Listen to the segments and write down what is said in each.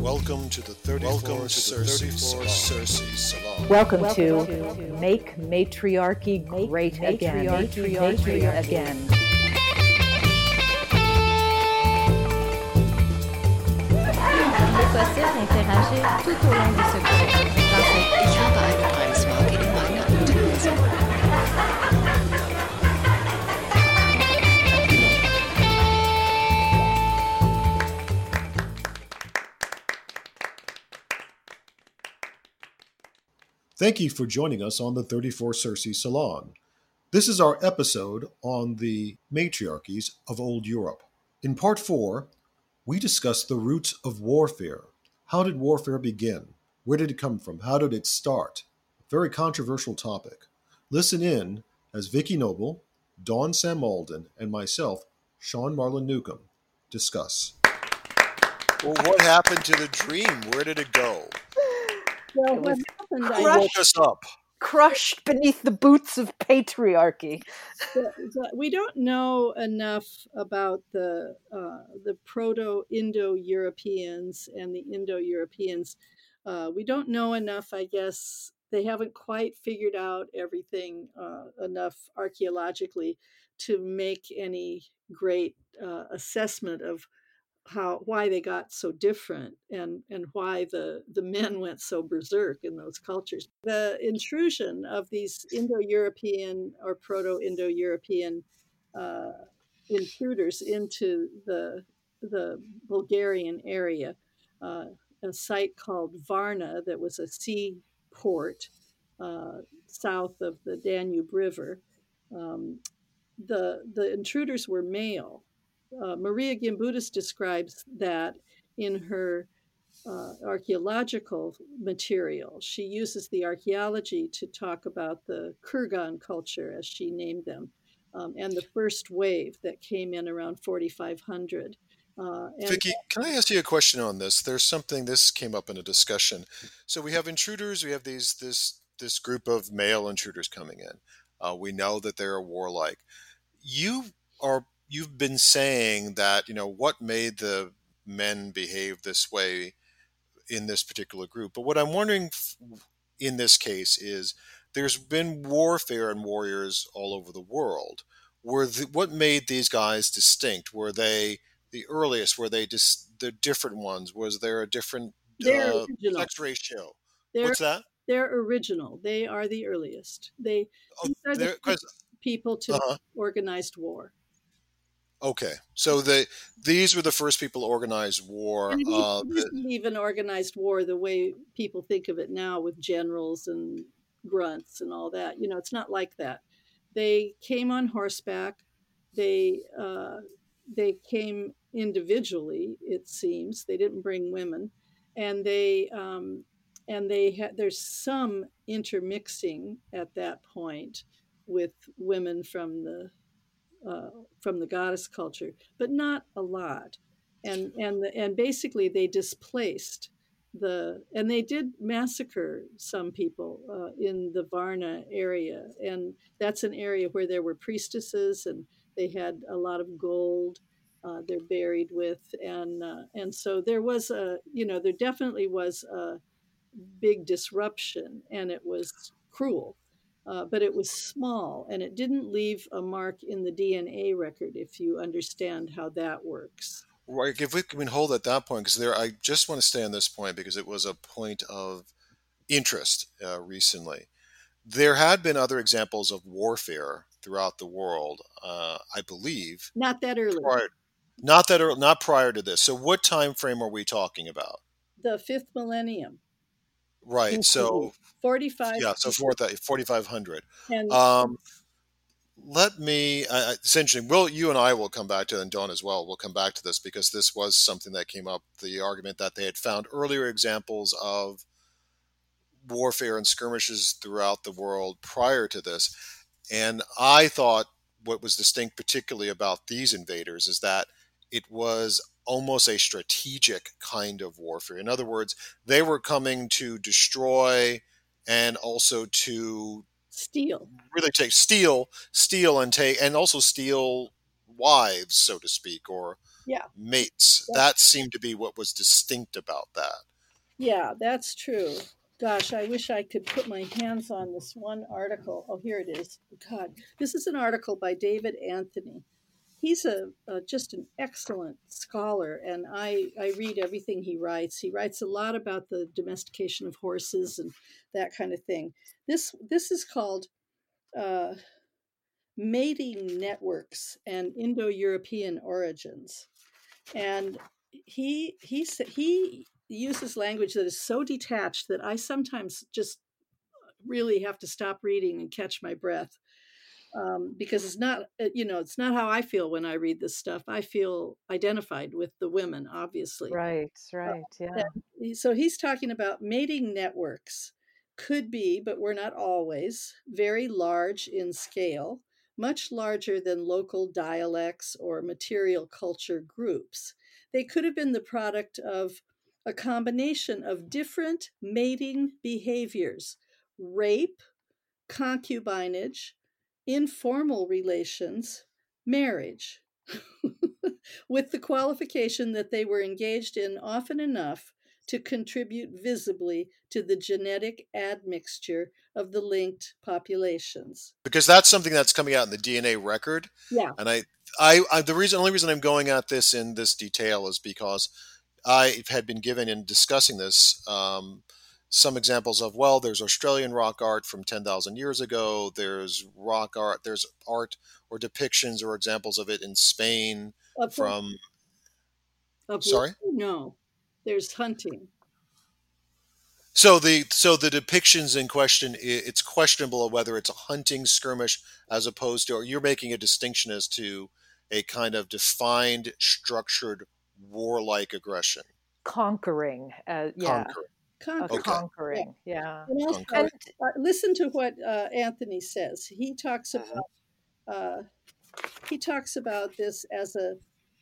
Welcome to the 34th Circe Salon. Welcome to Make Matriarchy Great Again. Le fossile interagit tout au long de ce cours. Thank you for joining us on the 34th Circe Salon. This is our episode on the matriarchies of Old Europe. In Part 4, we discuss the roots of warfare. How did warfare begin? Where did it come from? How did it start? Very controversial topic. Listen in as Vicki Noble, Dawn Sammolden, and myself, Sean Marlon Newcomb, discuss. Well, what happened to the dream? Where did it go? Well, it was crushed beneath the boots of patriarchy. We don't know enough about the Proto-Indo-Europeans and the Indo-Europeans. We don't know enough, I guess. They haven't quite figured out everything enough archaeologically to make any great assessment of why they got so different and why the men went so berserk in those cultures. The intrusion of these Indo-European or Proto-Indo-European intruders into the Bulgarian area, a site called Varna that was a seaport south of the Danube River. The intruders were male. Maria Gimbutas describes that in her archaeological material. She uses the archaeology to talk about the Kurgan culture, as she named them, and the first wave that came in around 4,500. Vicki, can I ask you a question on this? This came up in a discussion. So we have intruders. We have this group of male intruders coming in. We know that they are warlike. You've been saying that, what made the men behave this way in this particular group. But what I'm wondering in this case is there's been warfare and warriors all over the world. What made these guys distinct? Were they the earliest? Were they the different ones? Was there a different sex ratio? What's that? They're original. They are the earliest. These are the people to organized war. Okay, so these were the first people to organize war. And even organized war the way people think of it now with generals and grunts and all that. It's not like that. They came on horseback. They came individually, it seems. They didn't bring women, there's some intermixing at that point with women from the goddess culture, but not a lot, and basically they displaced and they did massacre some people in the Varna area, and that's an area where there were priestesses and they had a lot of gold they're buried with, and so there was there definitely was a big disruption, and it was cruel. But it was small, and it didn't leave a mark in the DNA record, if you understand how that works. Right. If we can hold at that point, because I just want to stay on this point because it was a point of interest recently. There had been other examples of warfare throughout the world, I believe. Not that early. Not prior to this. So what time frame are we talking about? The 5th millennium. Right, so 4,500. And let me essentially, you and I will come back to, and Dawn as well, we'll come back to this because this was something that came up. The argument that they had found earlier examples of warfare and skirmishes throughout the world prior to this, and I thought what was distinct, particularly about these invaders, is that it was almost a strategic kind of warfare. In other words, they were coming to destroy and also to steal. Really take steal and take, and also steal wives, so to speak, or mates. That seemed to be what was distinct about that. Yeah, that's true. Gosh, I wish I could put my hands on this one article. Oh, here it is. God, this is an article by David Anthony. He's just an excellent scholar, and I read everything he writes. He writes a lot about the domestication of horses and that kind of thing. This is called Mating Networks and Indo-European Origins, and he uses language that is so detached that I sometimes just really have to stop reading and catch my breath. Because it's not how I feel when I read this stuff. I feel identified with the women, obviously. Right, yeah. So he's talking about mating networks could be, but were not always, very large in scale, much larger than local dialects or material culture groups. They could have been the product of a combination of different mating behaviors, rape, concubinage, informal relations, marriage, with the qualification that they were engaged in often enough to contribute visibly to the genetic admixture of the linked populations. Because that's something that's coming out in the DNA record. Yeah. And I the only reason I'm going at this in this detail is because I had been given in discussing this, some examples of, well, there's Australian rock art from 10,000 years ago. There's rock art. There's art or depictions or examples of it in Spain from. Sorry? No, there's hunting. So the depictions in question, it's questionable whether it's a hunting skirmish as opposed to, or you're making a distinction as to a kind of defined, structured, warlike aggression. Conquering. Conquering. Conquering, okay. Yeah. And also, listen to what Anthony says. He talks about this as a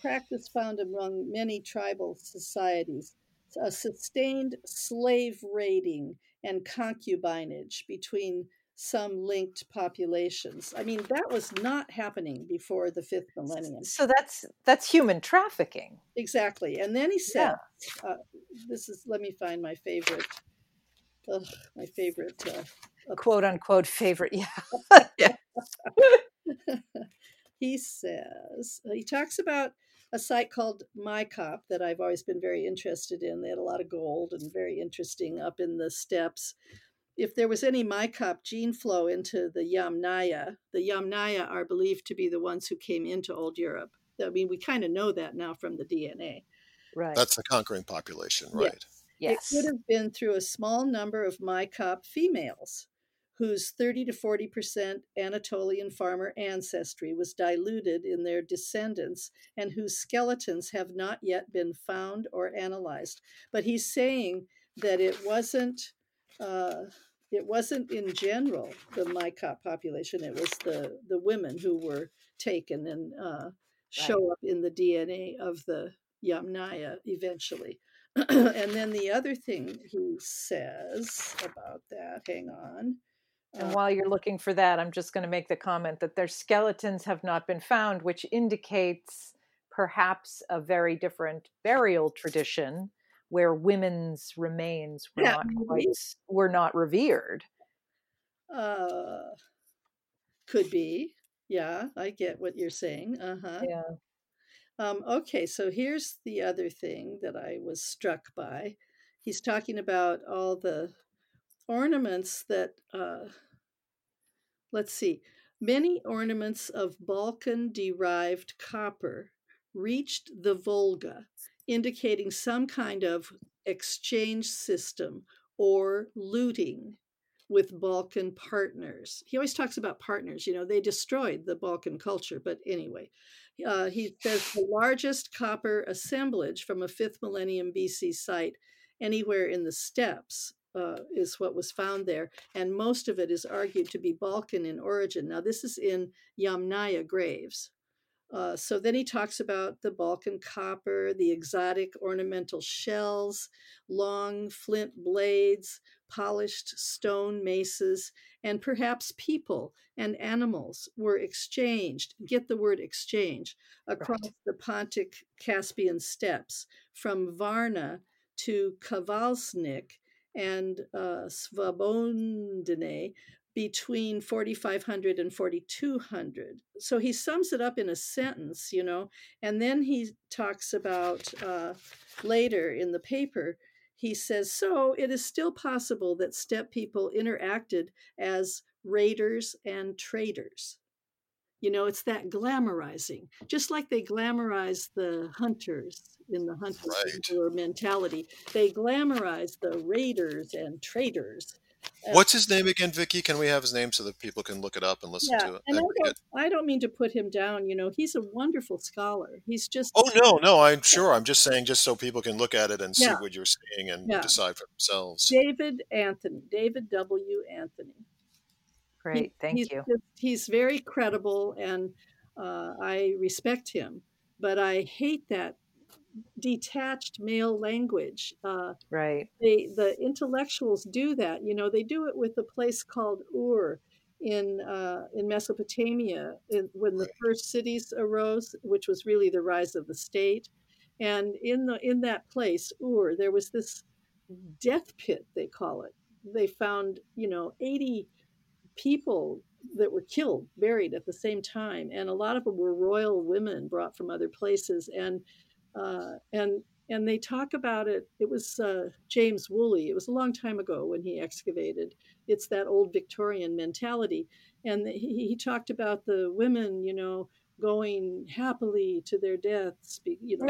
practice found among many tribal societies, a sustained slave raiding and concubinage between some linked populations. I mean, that was not happening before the 5th millennium. So that's human trafficking. Exactly. And then he said, let me find my favorite, quote unquote favorite. Yeah. Yeah. He talks about a site called Maykop that I've always been very interested in. They had a lot of gold and very interesting up in the steppes. If there was any Maykop gene flow into the Yamnaya are believed to be the ones who came into Old Europe. I mean, we kind of know that now from the DNA. Right. That's the conquering population, right? Yes. It would have been through a small number of Maykop females whose 30 to 40% Anatolian farmer ancestry was diluted in their descendants and whose skeletons have not yet been found or analyzed. But he's saying that it wasn't in general the Maykop population. It was the women who were taken and show up in the DNA of the Yamnaya eventually. And then the other thing he says about that, hang on. And while you're looking for that, I'm just going to make the comment that their skeletons have not been found, which indicates perhaps a very different burial tradition, where women's remains were not revered. Could be. Yeah, I get what you're saying. Uh-huh. Yeah. Okay, so here's the other thing that I was struck by. He's talking about all the ornaments that, many ornaments of Balkan-derived copper reached the Volga, indicating some kind of exchange system or looting with Balkan partners. He always talks about partners, they destroyed the Balkan culture. But anyway, he says the largest copper assemblage from a 5th millennium BC site anywhere in the steppes is what was found there. And most of it is argued to be Balkan in origin. Now, this is in Yamnaya graves. So then he talks about the Balkan copper, the exotic ornamental shells, long flint blades, polished stone maces, and perhaps people and animals were exchanged, get the word exchange, across the Pontic-Caspian steppes from Varna to Kavalsnik and Svobodnoe between 4,500 and 4,200. So he sums it up in a sentence, you know, and then he talks about later in the paper, he says, so it is still possible that steppe people interacted as raiders and traders. You know, it's that glamorizing, just like they glamorize the hunters in the hunter mentality. They glamorize the raiders and traders. What's his name again, Vicki? Can we have his name so that people can look it up and listen to it? And I don't mean to put him down. You know, he's a wonderful scholar. He's just... Oh, no, I'm sure. I'm just saying just so people can look at it and see what you're seeing and decide for themselves. David Anthony, David W. Anthony. Great, thank you. He's very credible, and I respect him, but I hate that detached male language. The intellectuals do that. You know, they do it with a place called Ur in Mesopotamia when the first cities arose, which was really the rise of the state. And in that place, Ur, there was this death pit, they call it. They found, you know, 80 people that were killed, buried at the same time. And a lot of them were royal women brought from other places. And they talk about it. It was James Woolley. It was a long time ago when he excavated. It's that old Victorian mentality. And he talked about the women, you know, going happily to their deaths. You know,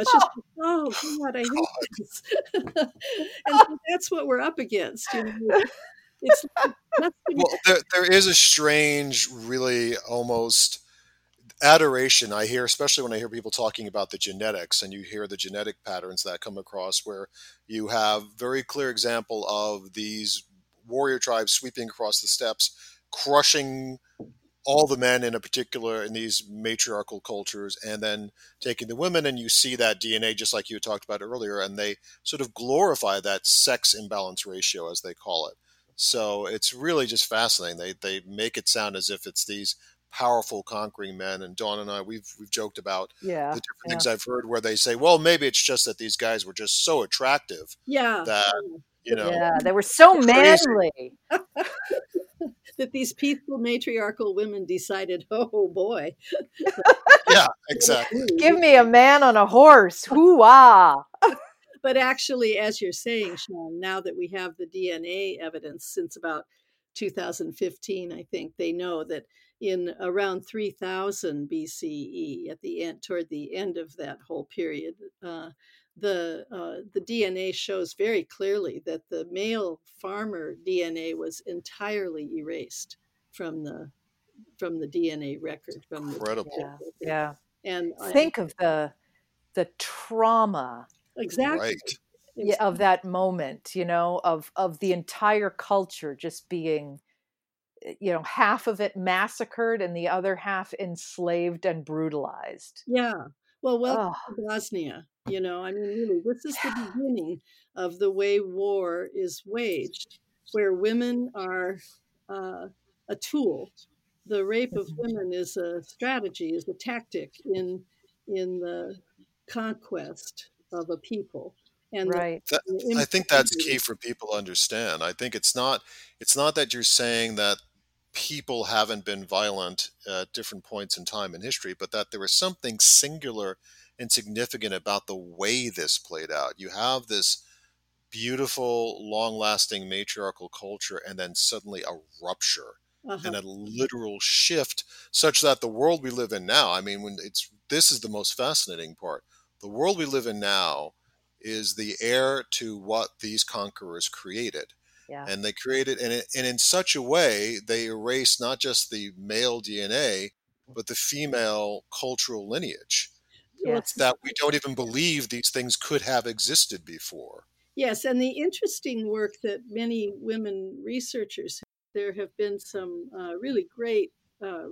it's just, oh God, I hate this. And so that's what we're up against. You know? It's like, well, there is a strange, really almost adoration I hear, especially when I hear people talking about the genetics, and you hear the genetic patterns that come across where you have very clear example of these warrior tribes sweeping across the steppes, crushing all the men in a particular, in these matriarchal cultures, and then taking the women, and you see that DNA just like you talked about earlier, and they sort of glorify that sex imbalance ratio, as they call it. So it's really just fascinating. They make it sound as if it's these powerful conquering men. And Dawn and I, we've joked about the different things I've heard where they say, well, maybe it's just that these guys were just so attractive. Yeah. That, you know. Yeah, they were so manly. That these peaceful matriarchal women decided, oh boy. Yeah, exactly. Give me a man on a horse. Hoo-ah. But actually, as you're saying, Sean, now that we have the DNA evidence since about 2015, I think they know that in around 3000 BCE, toward the end of that whole period, the DNA shows very clearly that the male farmer DNA was entirely erased from the DNA record. Incredible. And think of the trauma. Exactly. Right. Yeah, of that moment, you know, of the entire culture just being, you know, half of it massacred and the other half enslaved and brutalized. Yeah. Well, welcome to Bosnia. You know, I mean, really, this is the beginning of the way war is waged, where women are a tool. The rape of women is a strategy, is a tactic in the conquest of a people. And I think that's key for people to understand. I think it's not that you're saying that people haven't been violent at different points in time in history, but that there was something singular and significant about the way this played out. You have this beautiful, long-lasting matriarchal culture, and then suddenly a rupture and a literal shift, such that the world we live in now. I mean, this is the most fascinating part. The world we live in now is the heir to what these conquerors created. Yeah. And they created, and in such a way, they erased not just the male DNA, but the female cultural lineage. Yes. That we don't even believe these things could have existed before. Yes, and the interesting work that many women researchers, there have been some really great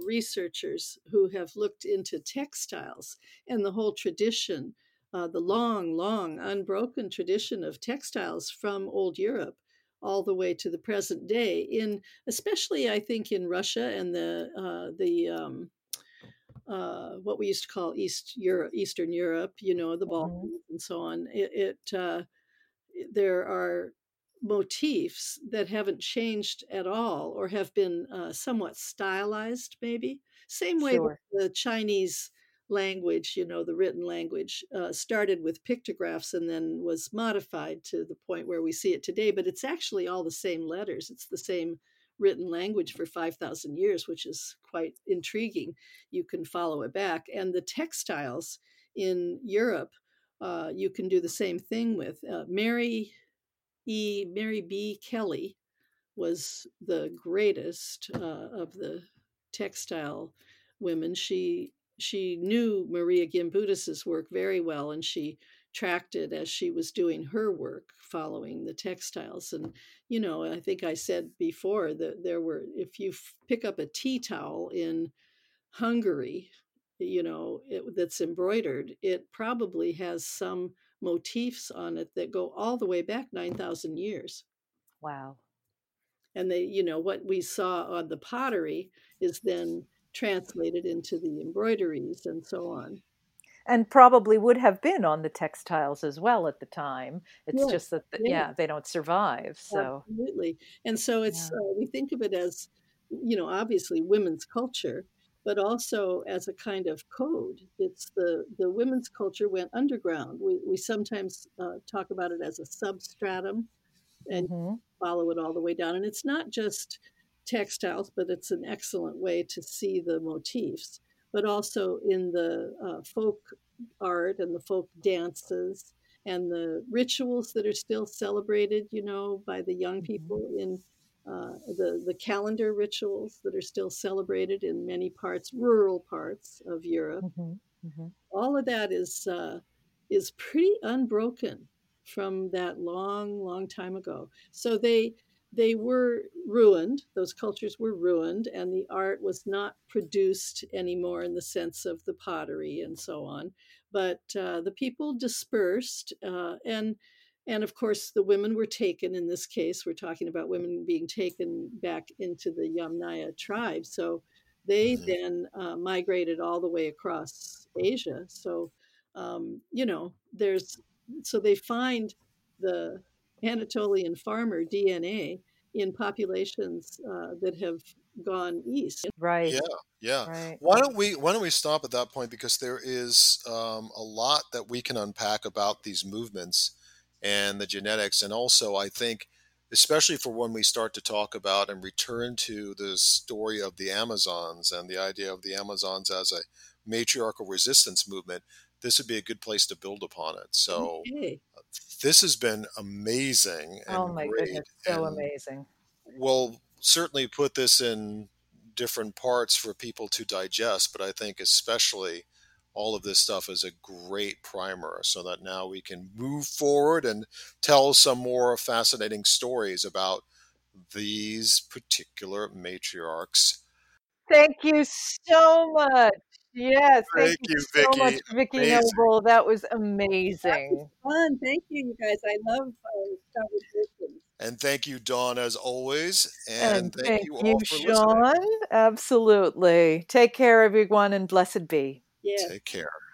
researchers who have looked into textiles and the whole tradition, the long, long, unbroken tradition of textiles from old Europe all the way to the present day. In especially, I think, in Russia and what we used to call Eastern Europe, you know, the Balkans and so on. There are motifs that haven't changed at all, or have been somewhat stylized, maybe. Same way with the Chinese language, you know, the written language, started with pictographs and then was modified to the point where we see it today. But it's actually all the same letters. It's the same written language for 5,000 years, which is quite intriguing. You can follow it back. And the textiles in Europe, you can do the same thing with. Mary B Kelly was the greatest of the textile women. She knew Maria Gimbutas' work very well, and she tracked it as she was doing her work, following the textiles. And, you know, I think I said before that there were, if you pick up a tea towel in Hungary, you know, that's embroidered, it probably has some motifs on it that go all the way back 9,000 years. Wow. And they, you know, what we saw on the pottery is then translated into the embroideries and so on. And probably would have been on the textiles as well at the time. It's just that, they don't survive. So absolutely. And so it's, we think of it as, you know, obviously women's culture, but also as a kind of code. It's the women's culture went underground. We sometimes talk about it as a substratum and follow it all the way down. And it's not just textiles, but it's an excellent way to see the motifs, but also in the folk art and the folk dances and the rituals that are still celebrated, you know, by the young people in the calendar rituals that are still celebrated in many parts, rural parts of Europe. All of that is pretty unbroken from that long, long time ago. So they were ruined, those cultures were ruined, and the art was not produced anymore in the sense of the pottery and so on. But the people dispersed, and of course the women were taken. In this case, we're talking about women being taken back into the Yamnaya tribe. So they then migrated all the way across Asia. So, you know, so they find the Anatolian farmer DNA in populations that have gone east. Right. Yeah. Yeah. Right. Why don't we stop at that point, because there is a lot that we can unpack about these movements and the genetics. And also, I think, especially for when we start to talk about and return to the story of the Amazons and the idea of the Amazons as a matriarchal resistance movement, this would be a good place to build upon it. So this has been amazing. And oh my goodness, so amazing. We'll certainly put this in different parts for people to digest, but I think especially all of this stuff is a great primer so that now we can move forward and tell some more fascinating stories about these particular matriarchs. Thank you so much. Yes, thank you so much, Vicki Noble. That was amazing. That was fun. Thank you, you guys. I love conversations. And thank you, Dawn, as always. And thank you all for listening. Sean. Absolutely. Take care, everyone, and blessed be. Yes. Take care.